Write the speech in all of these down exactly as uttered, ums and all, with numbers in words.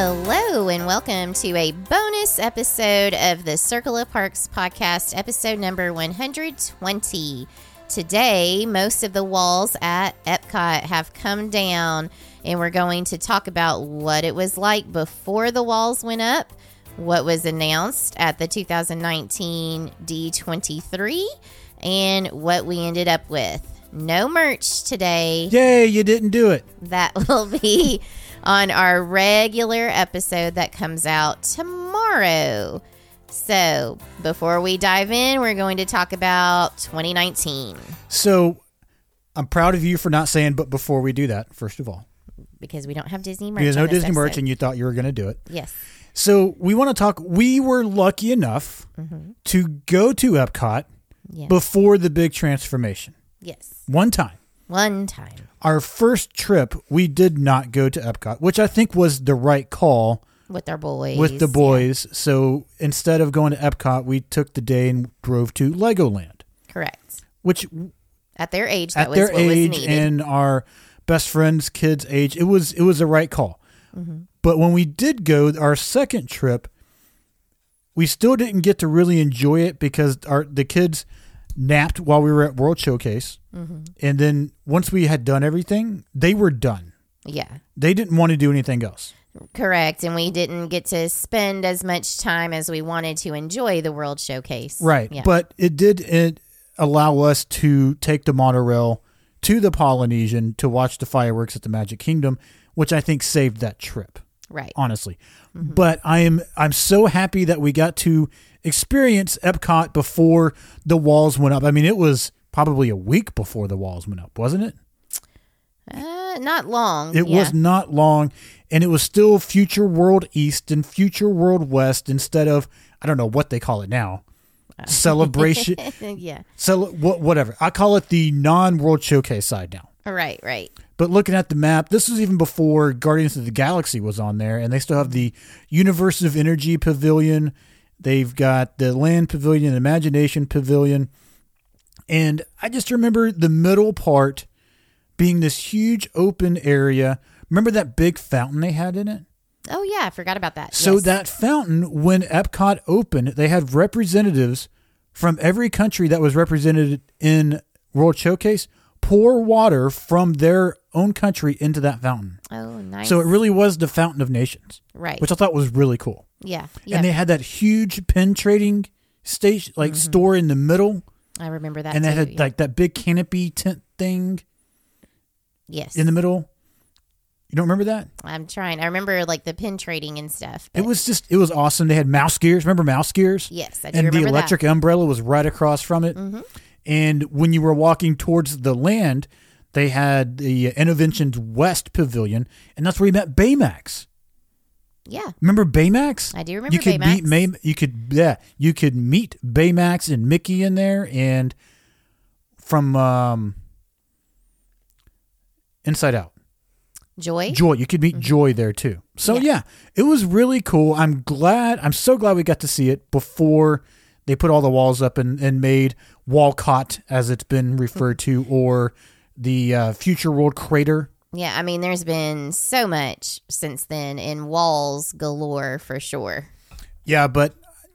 Hello and welcome to a bonus episode of the Circle of Parks podcast, episode number one hundred twenty. Today, most of the walls at Epcot have come down, and we're going to talk about what it was like before the walls went up, what was announced at the two thousand nineteen D twenty-three, and what we ended up with. No merch today. Yay, you didn't do it. That will be on our regular episode that comes out tomorrow. So before we dive in, we're going to talk about twenty nineteen. So I'm proud of you for not saying, but before we do that, first of all. Because we don't have Disney merch. There's no Disney episode. merch, and you thought you were going to do it. Yes. So we want to talk. We were lucky enough mm-hmm. to go to Epcot yes. before the big transformation. Yes. One time. One time. Our first trip, we did not go to Epcot, which I think was the right call. With our boys. With the boys. Yeah. So instead of going to Epcot, we took the day and drove to Legoland. Correct. Which at their age, that was what was needed. At their age and our best friend's kids' age, it was it was the right call. Mm-hmm. But when we did go, our second trip, we still didn't get to really enjoy it because our the kids napped while we were at World Showcase. Mm-hmm. And then once we had done everything, they were done. Yeah. They didn't want to do anything else. Correct. And we didn't get to spend as much time as we wanted to enjoy the World Showcase. Right. Yeah. But it did it allow us to take the monorail to the Polynesian to watch the fireworks at the Magic Kingdom, which I think saved that trip. Right. Honestly. Mm-hmm. But I am I'm so happy that we got to experience Epcot before the walls went up. I mean, it was probably a week before the walls went up, wasn't it? Uh, not long. It yeah. was not long. And it was still Future World East and Future World West instead of, I don't know what they call it now. Celebration. yeah. Cele- wh- whatever. I call it the non-World Showcase side now. Right, right. But looking at the map, this was even before Guardians of the Galaxy was on there, and they still have the Universe of Energy Pavilion. They've got the Land Pavilion, Imagination Pavilion. And I just remember the middle part being this huge open area. Remember that big fountain they had in it? Oh, yeah. I forgot about that. So yes. that fountain, when Epcot opened, they had representatives from every country that was represented in World Showcase pour water from their own country into that fountain. Oh, nice. So it really was the Fountain of Nations. Right. Which I thought was really cool. Yeah. yeah. And they had that huge pin trading station, like mm-hmm. store in the middle. I remember that. And they too, had yeah. like that big canopy tent thing. Yes. In the middle. You don't remember that? I'm trying. I remember like the pin trading and stuff. But. It was just, it was awesome. They had mouse gears. Remember mouse gears? Yes, I do remember that. And the electric umbrella was right across from it. Mm-hmm. And when you were walking towards the land, they had the Interventions West Pavilion, and that's where you met Baymax. Yeah, remember Baymax? I do remember you could Baymax. Meet, you could yeah, you could meet Baymax and Mickey in there, and from um, Inside Out, Joy, Joy. You could meet mm-hmm. Joy there too. So yeah. yeah, it was really cool. I'm glad. I'm so glad we got to see it before. They put all the walls up and, and made Walcott, as it's been referred to, or the uh, Future World Crater. Yeah, I mean, there's been so much since then, and walls galore for sure. Yeah, but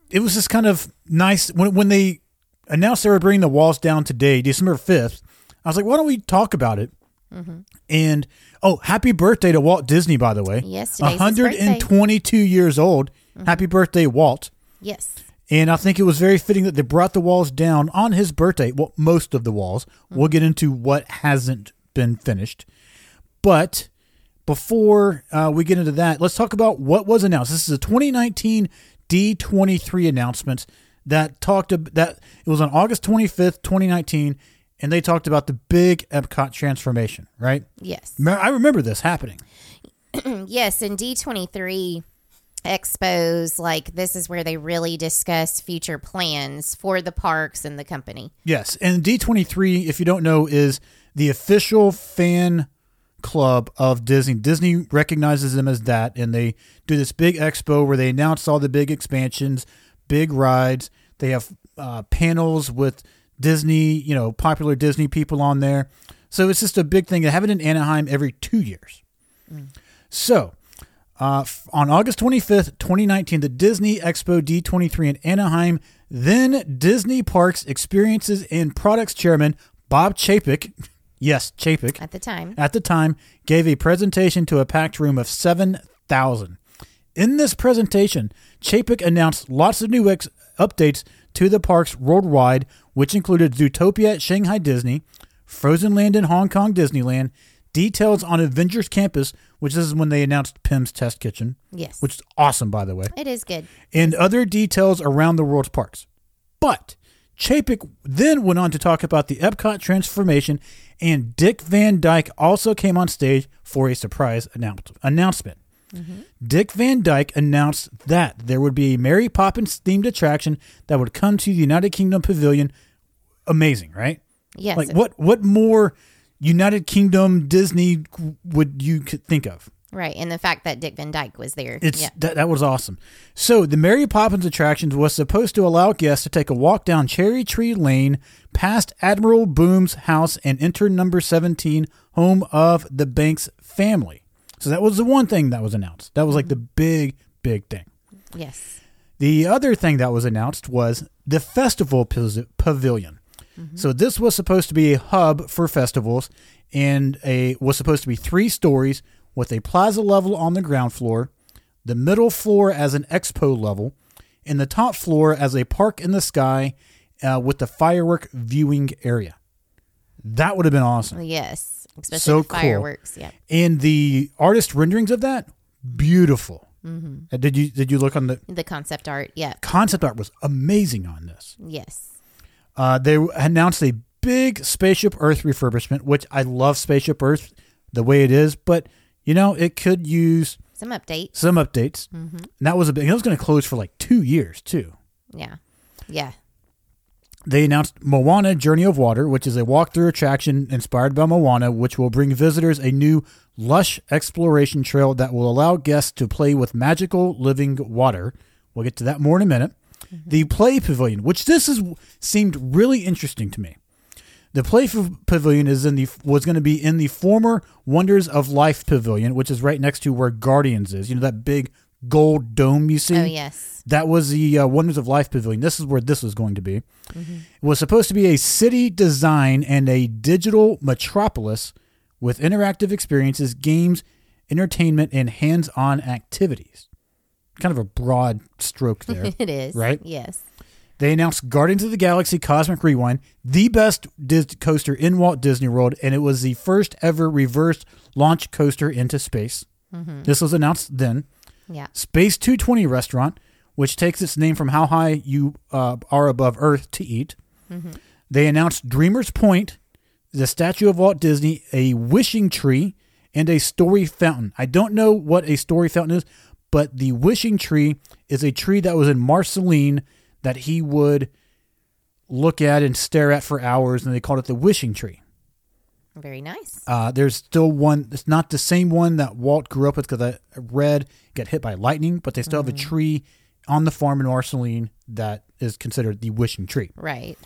it was just kind of nice. When, when they announced they were bringing the walls down today, December fifth, I was like, why don't we talk about it? Mm-hmm. And, oh, happy birthday to Walt Disney, by the way. Yes, today's one hundred twenty-two years old. Mm-hmm. Happy birthday, Walt. Yes. And I think it was very fitting that they brought the walls down on his birthday. Well, most of the walls. Mm-hmm. We'll get into what hasn't been finished. But before uh, we get into that, let's talk about what was announced. This is a twenty nineteen D twenty-three announcements that talked about that it was on August twenty-fifth, twenty nineteen, and they talked about the big Epcot transformation, right? Yes. I remember this happening. Yes, in D twenty-three Expos, like this is where they really discuss future plans for the parks and the company. Yes. And D twenty-three, if you don't know, is the official fan club of Disney. Disney recognizes them as that, and they do this big expo where they announce all the big expansions, big rides. They have uh, panels with Disney, you know, popular Disney people on there. So it's just a big thing. They have it in Anaheim every two years. Mm. So Uh, on August twenty-fifth, twenty nineteen, the Disney Expo D twenty-three in Anaheim, then Disney Parks Experiences and Products Chairman Bob Chapek, yes, Chapek, at the time, at the time, gave a presentation to a packed room of seven thousand. In this presentation, Chapek announced lots of new ex- updates to the parks worldwide, which included Zootopia at Shanghai Disney, Frozen Land in Hong Kong Disneyland, details on Avengers Campus, which is when they announced Pim's Test Kitchen. Yes. Which is awesome, by the way. It is good. And other details around the world's parks. But Chapek then went on to talk about the Epcot transformation, and Dick Van Dyke also came on stage for a surprise announce- announcement. Mm-hmm. Dick Van Dyke announced that there would be a Mary Poppins themed attraction that would come to the United Kingdom Pavilion. Amazing, right? Yes. Like, what, what more United Kingdom Disney would you think of? Right, and the fact that Dick Van Dyke was there. It's, yeah. that, that was awesome. So the Mary Poppins attractions was supposed to allow guests to take a walk down Cherry Tree Lane, past Admiral Boom's house, and enter number seventeen, home of the Banks family. So that was the one thing that was announced. That was like the big, big thing. Yes. The other thing that was announced was the Festival Pavilion. Mm-hmm. So this was supposed to be a hub for festivals, and a was supposed to be three stories with a plaza level on the ground floor, the middle floor as an expo level, and the top floor as a park in the sky uh, with the firework viewing area. That would have been awesome. Yes, especially so the fireworks. Cool. Yeah, and the artist renderings of that, beautiful. Mm-hmm. Uh, did you did you look on the the concept art? Yeah, concept art was amazing on this. Yes. Uh, they announced a big Spaceship Earth refurbishment, which I love Spaceship Earth the way it is, but you know it could use some updates. Some updates. Mm-hmm. And that was a big. It was going to close for like two years too. Yeah, yeah. They announced Moana Journey of Water, which is a walkthrough attraction inspired by Moana, which will bring visitors a new lush exploration trail that will allow guests to play with magical living water. We'll get to that more in a minute. The Play Pavilion, which this is seemed really interesting to me. The Play Pavilion is in the was going to be in the former Wonders of Life Pavilion, which is right next to where Guardians is. You know, that big gold dome you see? Oh, yes. That was the uh, Wonders of Life Pavilion. This is where this was going to be. Mm-hmm. It was supposed to be a city design and a digital metropolis with interactive experiences, games, entertainment, and hands-on activities. Kind of a broad stroke there. It is. Right? Yes. They announced Guardians of the Galaxy Cosmic Rewind, the best dis- coaster in Walt Disney World, and it was the first ever reverse launch coaster into space. Mm-hmm. This was announced then. Yeah. Space two twenty restaurant, which takes its name from how high you uh, are above Earth to eat. Mm-hmm. They announced Dreamer's Point, the statue of Walt Disney, a wishing tree, and a story fountain. I don't know what a story fountain is, but the wishing tree is a tree that was in Marceline that he would look at and stare at for hours, and they called it the wishing tree. Very nice. Uh, there's still one. It's not the same one that Walt grew up with because I read got hit by lightning, but they still mm-hmm. have a tree on the farm in Marceline that is considered the wishing tree. Right.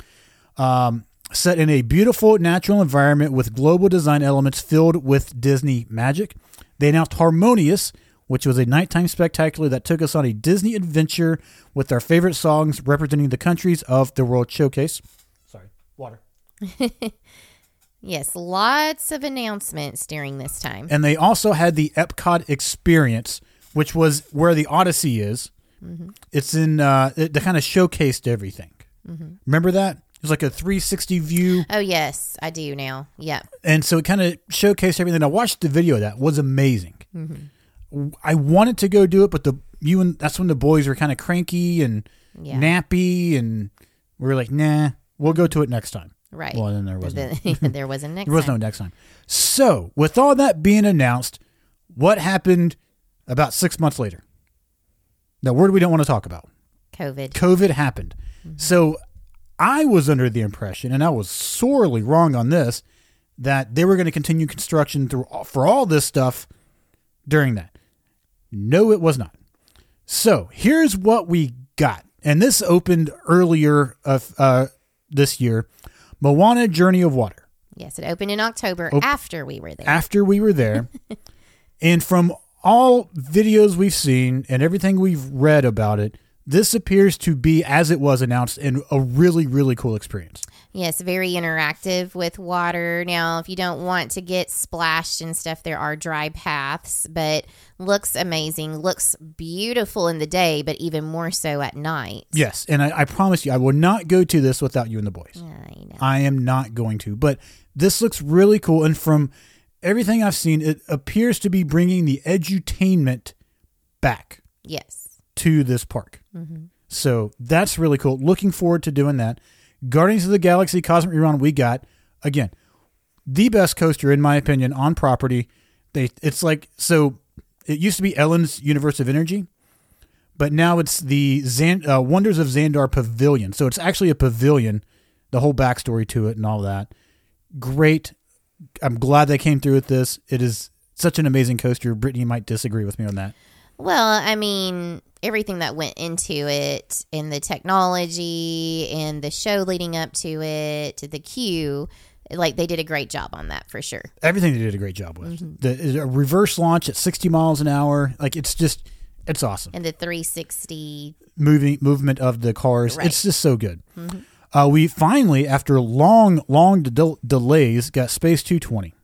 Um, set in a beautiful natural environment with global design elements filled with Disney magic. They announced Harmonious, which was a nighttime spectacular that took us on a Disney adventure with our favorite songs representing the countries of the World Showcase. Sorry, water. Yes, lots of announcements during this time. And they also had the Epcot Experience, which was where the Odyssey is. Mm-hmm. It's in, uh, it, they kind of showcased everything. Mm-hmm. Remember that? It was like a three sixty view. Oh, yes, I do now. Yeah. And so it kind of showcased everything. I watched the video of that. It was amazing. Mm-hmm. I wanted to go do it, but the you and that's when the boys were kind of cranky and yeah. nappy, and we were like, "Nah, we'll go to it next time." Right. Well, then there wasn't. there wasn't next. There was time. No next time. So, with all that being announced, what happened about six months later? The word we don't want to talk about. COVID. COVID happened. Mm-hmm. So, I was under the impression, and I was sorely wrong on this, that they were going to continue construction through for all this stuff during that. No, it was not. So here's what we got. And this opened earlier of uh, this year. Moana Journey of Water. Yes, it opened in October Op- after we were there. After we were there. And from all videos we've seen and everything we've read about it, this appears to be, as it was announced, in a really, really cool experience. Yes, very interactive with water. Now, if you don't want to get splashed and stuff, there are dry paths, but looks amazing. Looks beautiful in the day, but even more so at night. Yes, and I, I promise you, I will not go to this without you and the boys. I know. I am not going to, but this looks really cool. And from everything I've seen, it appears to be bringing the edutainment back. Yes. To this park. Mm-hmm. So that's really cool. Looking forward to doing that. Guardians of the Galaxy Cosmic Rewind, we got, again, the best coaster, in my opinion, on property. They It's like, so it used to be Ellen's Universe of Energy, but now it's the Zan, uh, Wonders of Xandar Pavilion. So it's actually a pavilion, the whole backstory to it and all that. Great. I'm glad they came through with this. It is such an amazing coaster. Brittany might disagree with me on that. Well, I mean, everything that went into it and the technology and the show leading up to it, the queue, like they did a great job on that for sure. Everything they did a great job with. Mm-hmm. The a reverse launch at sixty miles an hour. Like it's just, it's awesome. And the three sixty moving movement of the cars. Right. It's just so good. Mm-hmm. Uh, we finally, after long, long de- delays, got Space two twenty.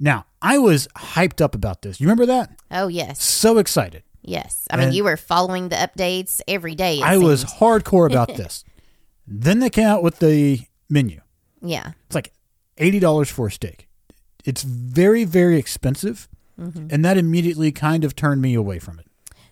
Now, I was hyped up about this. You remember that? Oh, yes. So excited. Yes. I mean, and you were following the updates every day. I seemed. was hardcore about this. Then they came out with the menu. Yeah. It's like eighty dollars for a steak. It's very, very expensive. Mm-hmm. And that immediately kind of turned me away from it.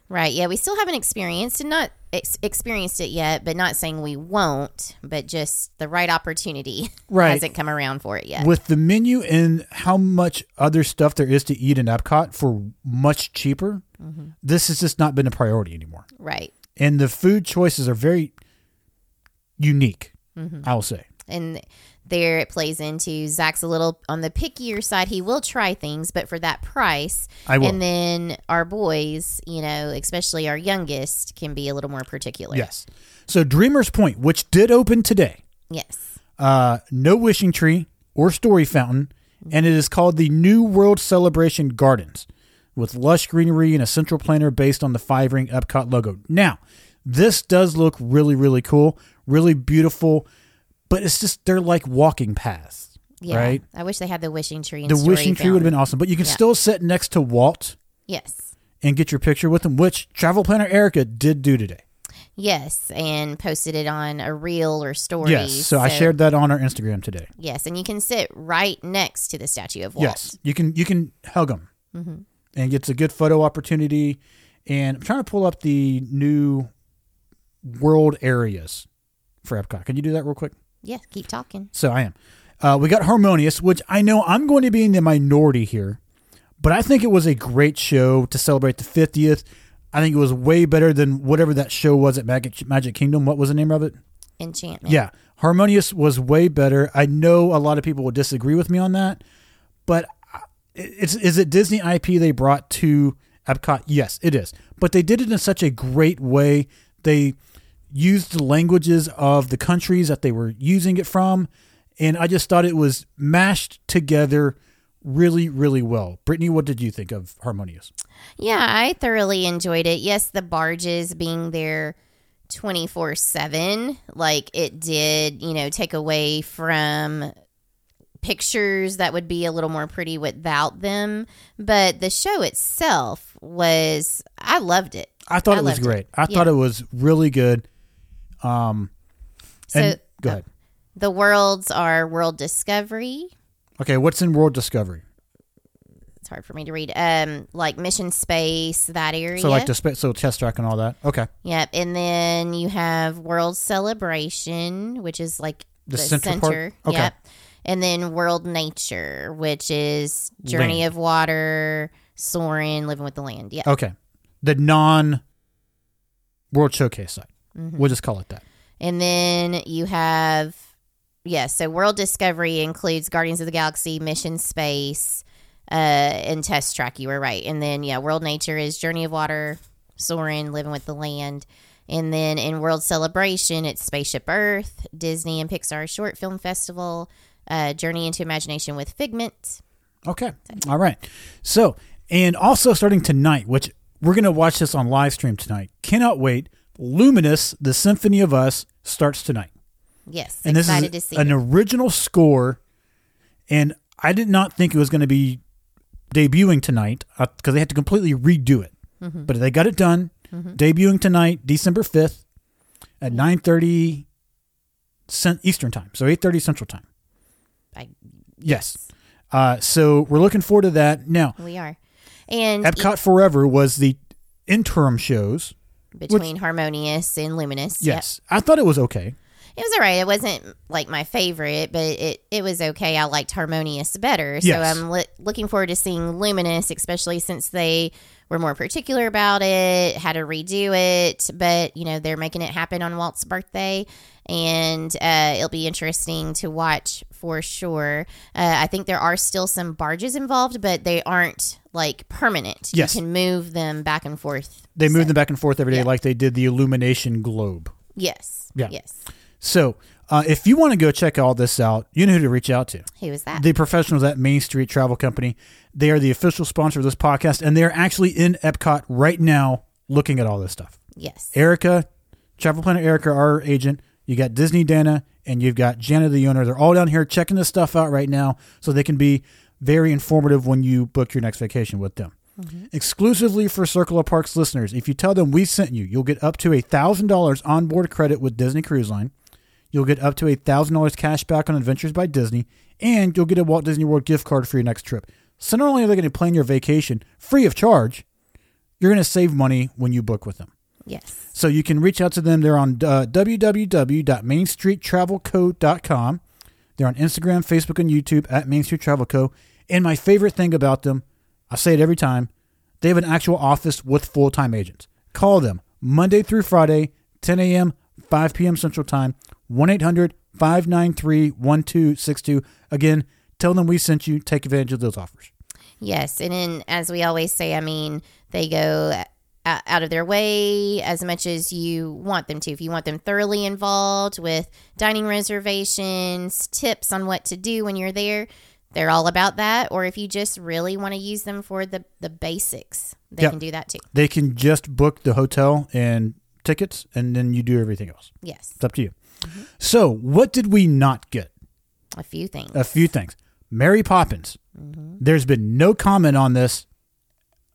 Right. Yeah. We still haven't experienced and not ex- experienced it yet, but not saying we won't, but just the right opportunity right. hasn't come around for it yet. With the menu and how much other stuff there is to eat in Epcot for much cheaper, mm-hmm. this has just not been a priority anymore. Right. And the food choices are very unique, mm-hmm. I will say. And there it plays into Zach's a little on the pickier side. He will try things, but for that price. I will. And then our boys, you know, especially our youngest, can be a little more particular. Yes. So Dreamer's Point, which did open today. Yes. Uh, no wishing tree or story fountain. And it is called the New World Celebration Gardens with lush greenery and a central planter based on the five ring Epcot logo. Now, this does look really, really cool, really beautiful. But it's just, they're like walking paths, yeah, right? I wish they had the wishing tree. And the wishing tree would have been awesome. But you can yeah. still sit next to Walt. Yes. And get your picture with him, which Travel Planner Erica did do today. Yes, and posted it on a reel or story. Yes, so, so I shared that on our Instagram today. Yes, and you can sit right next to the statue of Walt. Yes, you can, you can hug him. Mm-hmm. And it's a good photo opportunity. And I'm trying to pull up the new world areas for Epcot. Can you do that real quick? Yeah, keep talking. So I am. Uh, we got Harmonious, which I know I'm going to be in the minority here, but I think it was a great show to celebrate the fiftieth. I think it was way better than whatever that show was at Magic, Magic Kingdom. What was the name of it? Enchantment. Yeah. Harmonious was way better. I know a lot of people will disagree with me on that, but it's is it Disney I P they brought to Epcot? Yes, it is. But they did it in such a great way. They used the languages of the countries that they were using it from. And I just thought it was mashed together really, really well. Brittany, what did you think of Harmonious? Yeah, I thoroughly enjoyed it. Yes, the barges being there twenty-four seven, like it did, you know, take away from pictures that would be a little more pretty without them. But the show itself was, I loved it. I thought I it was great. It. I yeah. thought it was really good. Um, so, and, go ahead. Uh, the worlds are World Discovery. Okay, what's in World Discovery? It's hard for me to read. Um, like Mission Space, that area. So like the spa- so Test Track and all that. Okay. Yep, and then you have World Celebration, which is like the, the center. center. Okay. Yep, and then World Nature, which is Journey Land. of Water, Soarin', Living with the Land. Yeah. Okay. The non World Showcase site. Mm-hmm. We'll just call it that. And then you have, yeah, so World Discovery includes Guardians of the Galaxy, Mission Space, uh, and Test Track. You were right. And then, yeah, World Nature is Journey of Water, Soarin', Living with the Land. And then in World Celebration, it's Spaceship Earth, Disney and Pixar Short Film Festival, uh, Journey into Imagination with Figment. Okay. All right. So And also starting tonight, which we're going to watch this on live stream tonight. Cannot wait. Luminous, The Symphony of Us, starts tonight. Yes, and excited this is to see an it. original score, and I did not think it was going to be debuting tonight because they had to completely redo it. Mm-hmm. But they got it done, mm-hmm. debuting tonight, December fifth at nine thirty Eastern time, so eight thirty Central time. I, yes. yes. Uh, so we're looking forward to that. Now, we are. And Epcot e- Forever was the interim shows. Between which, Harmonious and Luminous. Yes. Yep. I thought it was okay. It was all right. It wasn't like my favorite, but it, it was okay. I liked Harmonious better. So yes. I'm li- looking forward to seeing Luminous, especially since they were more particular about it, how to redo it. But, you know, they're making it happen on Walt's birthday. And uh, it'll be interesting to watch for sure. Uh, I think there are still some barges involved, but they aren't like permanent. Yes. You can move them back and forth. They so. move them back and forth every day, yeah. like they did the Illumination Globe. Yes. Yeah. Yes. So, uh, if you want to go check all this out, you know who to reach out to. Who is that? The professionals at Main Street Travel Company. They are the official sponsor of this podcast, and they're actually in Epcot right now looking at all this stuff. Yes. Erica, Travel Planner Erica, our agent. You got Disney Dana, and you've got Jana, the owner. They're all down here checking this stuff out right now so they can be very informative when you book your next vacation with them. Mm-hmm. Exclusively for Circle of Parks listeners, if you tell them we sent you, you'll get up to one thousand dollars onboard credit with Disney Cruise Line. You'll get up to one thousand dollars cash back on Adventures by Disney, and you'll get a Walt Disney World gift card for your next trip. So not only are they going to plan your vacation free of charge, you're going to save money when you book with them. Yes. So you can reach out to them. They're on uh, w w w dot main street travel co dot com. They're on Instagram, Facebook, and YouTube at Main Street Travel Co. And my favorite thing about them, I say it every time, they have an actual office with full-time agents. Call them Monday through Friday, ten a.m., five p.m. Central Time, one eight hundred five nine three one two six two. Again, tell them we sent you. Take advantage of those offers. Yes, and then as we always say, I mean, they go out of their way as much as you want them to. If you want them thoroughly involved with dining reservations, tips on what to do when you're there, they're all about that. Or if you just really want to use them for the, the basics, they yep. can do that too. They can just book the hotel and tickets, and then you do everything else. Yes. It's up to you. Mm-hmm. So what did we not get? A few things. A few things. Mary Poppins. Mm-hmm. There's been no comment on this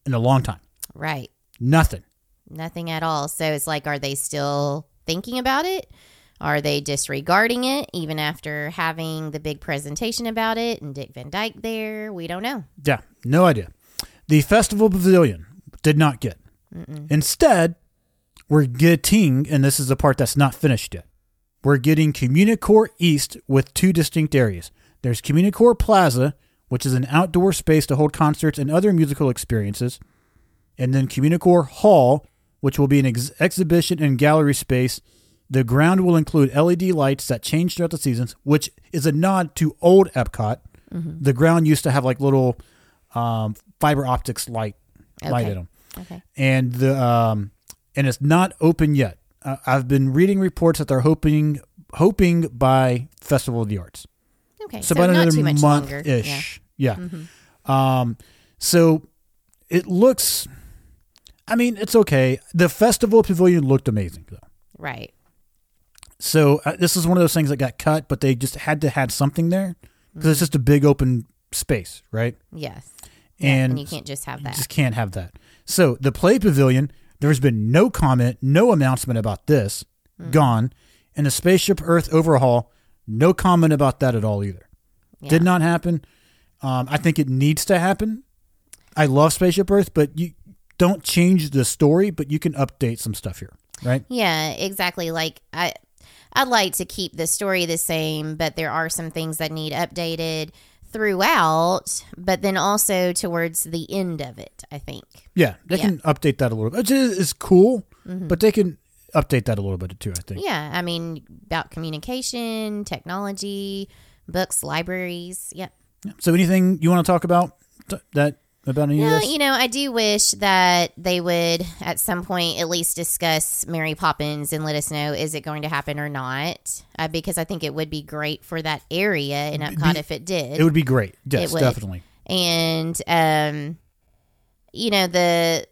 in a long time. Right. Nothing. Nothing at all. So it's like, are they still thinking about it? Are they disregarding it even after having the big presentation about it and Dick Van Dyke there? We don't know. Yeah, no idea. The Festival Pavilion did not get. Mm-mm. Instead, we're getting, and this is the part that's not finished yet, we're getting Communicore East with two distinct areas. There's Communicore Plaza, which is an outdoor space to hold concerts and other musical experiences. And then Communicore Hall, which will be an ex- exhibition and gallery space. The ground will include L E D lights that change throughout the seasons, which is a nod to old Epcot. Mm-hmm. The ground used to have like little um, fiber optics light okay. light in them. Okay. And the um, and it's not open yet. Uh, I've been reading reports that they're hoping hoping by Festival of the Arts. Okay, so, so about not another too much month longer. ish. Yeah. yeah. Mm-hmm. Um. So it looks. I mean, it's okay. The Festival Pavilion looked amazing, though. Right. So uh, this is one of those things that got cut, but they just had to have something there because mm-hmm. it's just a big open space, right? Yes. And, and you can't just have that. You just can't have that. So the Play Pavilion, there's been no comment, no announcement about this. Mm-hmm. Gone. And the Spaceship Earth overhaul, no comment about that at all either. Yeah. Did not happen. Um, I think it needs to happen. I love Spaceship Earth, but you... don't change the story, but you can update some stuff here, right? Yeah, exactly. Like, I, I'd like to keep the story the same, but there are some things that need updated throughout, but then also towards the end of it, I think. Yeah, they yeah. can update that a little bit. Which is, is cool, mm-hmm. but they can update that a little bit too, I think. Yeah, I mean, about communication, technology, books, libraries, yep. Yeah. So anything you want to talk about that... About any no, of this? You know, I do wish that they would at some point at least discuss Mary Poppins and let us know, is it going to happen or not? Uh, because I think it would be great for that area in Epcot be, if it did. It would be great. Yes, definitely. And um, you know, the,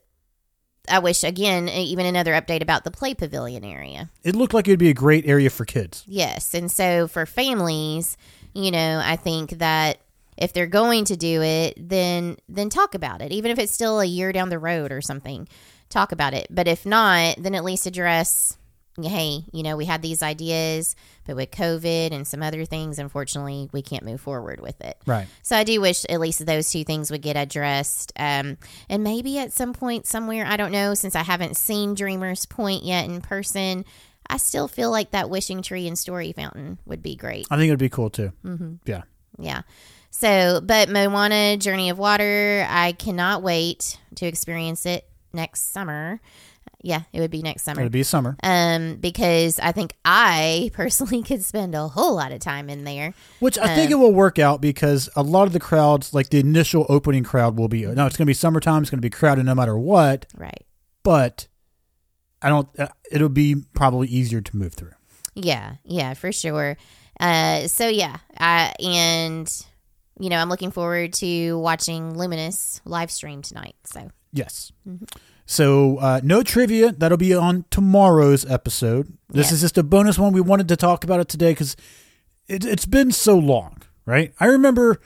I wish, again, even another update about the Play Pavilion area. It looked like it would be a great area for kids. Yes. And so for families, you know, I think that if they're going to do it, then then talk about it. Even if it's still a year down the road or something, talk about it. But if not, then at least address, hey, you know, we had these ideas, but with COVID and some other things, unfortunately, we can't move forward with it. Right. So I do wish at least those two things would get addressed. Um, and maybe at some point somewhere, I don't know, since I haven't seen Dreamer's Point yet in person, I still feel like that wishing tree and story fountain would be great. I think it would be cool too. Mm-hmm. Yeah. Yeah. So, but Moana Journey of Water, I cannot wait to experience it next summer. Yeah, it would be next summer. It would be summer. Um, because I think I personally could spend a whole lot of time in there. Which I um, think it will work out because a lot of the crowds, like the initial opening crowd will be, no, it's going to be summertime. It's going to be crowded no matter what. Right. But I don't, it'll be probably easier to move through. Yeah, yeah, for sure. Uh, so yeah, I, and you know, I'm looking forward to watching Luminous live stream tonight. So yes. Mm-hmm. So uh, no trivia. That'll be on tomorrow's episode. This yep. is just a bonus one. We wanted to talk about it today because it, it's been so long, right? I remember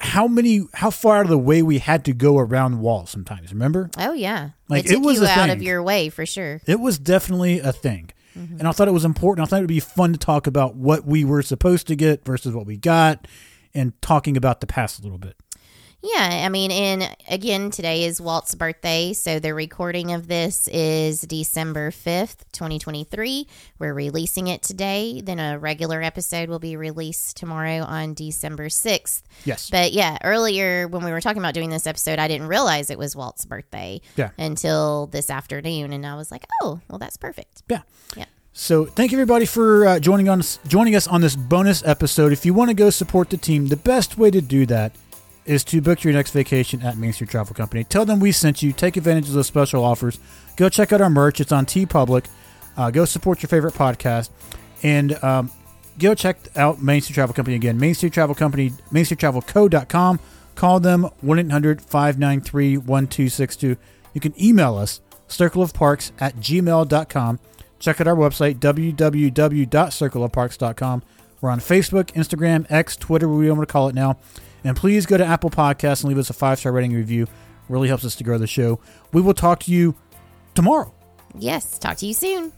how many, how far out of the way we had to go around walls sometimes. Remember? Oh yeah, like it, took it was you a out thing. Of your way for sure. It was definitely a thing, mm-hmm. and I thought it was important. I thought it would be fun to talk about what we were supposed to get versus what we got, and talking about the past a little bit. Yeah, I mean, and again, today is Walt's birthday, so the recording of this is December fifth, twenty twenty-three. We're releasing it today. Then a regular episode will be released tomorrow on December sixth. Yes. But yeah, earlier when we were talking about doing this episode, I didn't realize it was Walt's birthday yeah. until this afternoon, and I was like, oh, well, that's perfect. Yeah. Yeah. So thank you, everybody, for uh, joining us, joining us on this bonus episode. If you want to go support the team, the best way to do that is to book your next vacation at Main Street Travel Company. Tell them we sent you. Take advantage of those special offers. Go check out our merch. It's on TeePublic. Uh, go support your favorite podcast. And um, go check out Main Street Travel Company again. Main Street Travel Company, main street travel co dot com. Call them one eight hundred, five nine three, one two six two. You can email us, circle of parks at gmail dot com. Check out our website, w w w dot circle of parks dot com. We're on Facebook, Instagram, X, Twitter, whatever we want to call it now. And please go to Apple Podcasts and leave us a five-star rating and review. It really helps us to grow the show. We will talk to you tomorrow. Yes, talk to you soon.